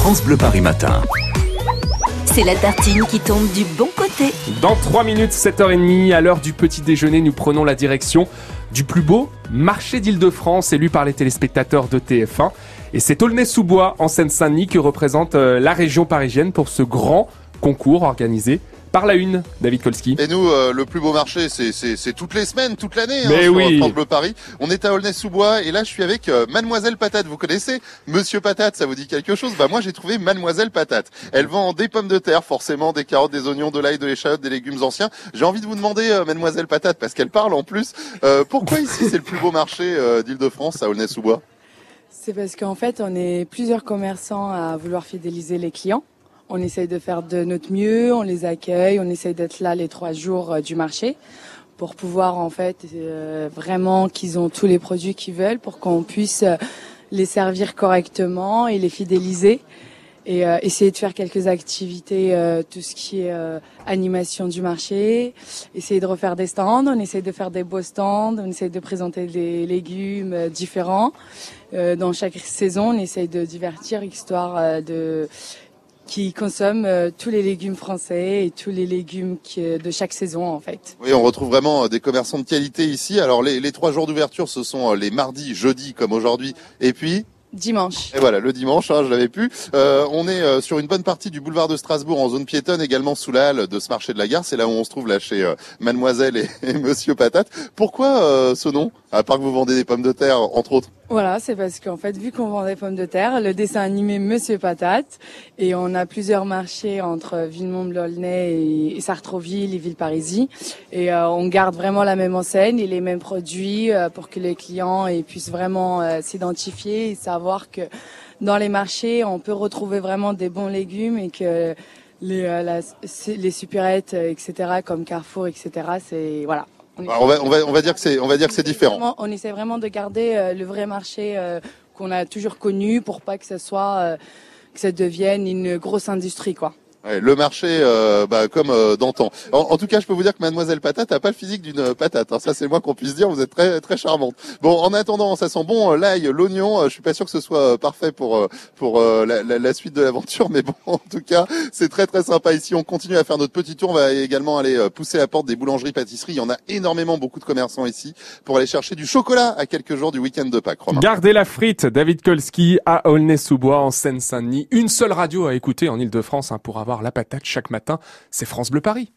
France Bleu Paris Matin. C'est la tartine qui tombe du bon côté. Dans 3 minutes, 7h30, à l'heure du petit déjeuner, nous prenons la direction du plus beau marché d'Île-de-France, élu par les téléspectateurs de TF1. Et c'est Aulnay-sous-Bois, en Seine-Saint-Denis, que représente la région parisienne pour ce grand concours organisé par la Une, David Kolski. Et nous, le plus beau marché, c'est toutes les semaines, toute l'année, hein, sur France Bleu Paris. On est à Aulnay-sous-Bois et là, je suis avec Mademoiselle Patate. Vous connaissez Monsieur Patate, ça vous dit quelque chose? Bah moi, j'ai trouvé Mademoiselle Patate. Elle vend des pommes de terre, forcément, des carottes, des oignons, de l'ail, de l'échalote, des légumes anciens. J'ai envie de vous demander, Mademoiselle Patate, parce qu'elle parle en plus, pourquoi ici c'est le plus beau marché d'Île-de-France à Aulnay-sous-Bois? C'est parce qu'en fait, on est plusieurs commerçants à vouloir fidéliser les clients. On essaye de faire de notre mieux, on les accueille, on essaye d'être là les 3 jours du marché pour pouvoir en fait vraiment qu'ils ont tous les produits qu'ils veulent pour qu'on puisse les servir correctement et les fidéliser et essayer de faire quelques activités, tout ce qui est animation du marché, essayer de refaire des stands, on essaye de faire des beaux stands, on essaye de présenter des légumes différents. Dans chaque saison, on essaye de divertir histoire de... qui consomment tous les légumes français et tous les légumes de chaque saison en fait. Oui, on retrouve vraiment des commerçants de qualité ici. Alors les 3 jours d'ouverture, ce sont les mardis, jeudis comme aujourd'hui, et puis dimanche. Et voilà, le dimanche, hein, je l'avais pu. On est sur une bonne partie du boulevard de Strasbourg, en zone piétonne, également sous la halle de ce marché de la gare. C'est là où on se trouve, là, chez Mademoiselle et Monsieur Patate. Pourquoi ce nom, à part que vous vendez des pommes de terre, entre autres? Voilà, c'est parce qu'en fait, vu qu'on vend des pommes de terre, le dessin animé Monsieur Patate, et on a plusieurs marchés entre Villemomble, Aulnay et Sartreauville et Villeparisis, et on garde vraiment la même enseigne et les mêmes produits pour que les clients puissent vraiment s'identifier et savoir que dans les marchés, on peut retrouver vraiment des bons légumes et que les supérettes, etc., comme Carrefour, etc., c'est voilà. On va dire que c'est différent. On essaie vraiment de garder le vrai marché qu'on a toujours connu pour pas que ça soit que ça devienne une grosse industrie quoi. Ouais, le marché, comme d'antan. En tout cas, je peux vous dire que Mademoiselle Patate a pas le physique d'une patate. Hein. Ça, c'est le moins qu'on puisse dire. Vous êtes très très charmante. Bon, en attendant, ça sent bon l'ail, l'oignon. Je suis pas sûr que ce soit parfait pour la suite de l'aventure, mais bon, en tout cas, c'est très très sympa ici. On continue à faire notre petit tour. On va également aller pousser la porte des boulangeries-pâtisseries. Il y en a énormément, beaucoup de commerçants ici pour aller chercher du chocolat à quelques jours du week-end de Pâques. Romain. Gardez la frite, David Kolski à Aulnay-sous-Bois en Seine-Saint-Denis. Une seule radio à écouter en Île-de-France hein, pour avoir la patate chaque matin, c'est France Bleu Paris.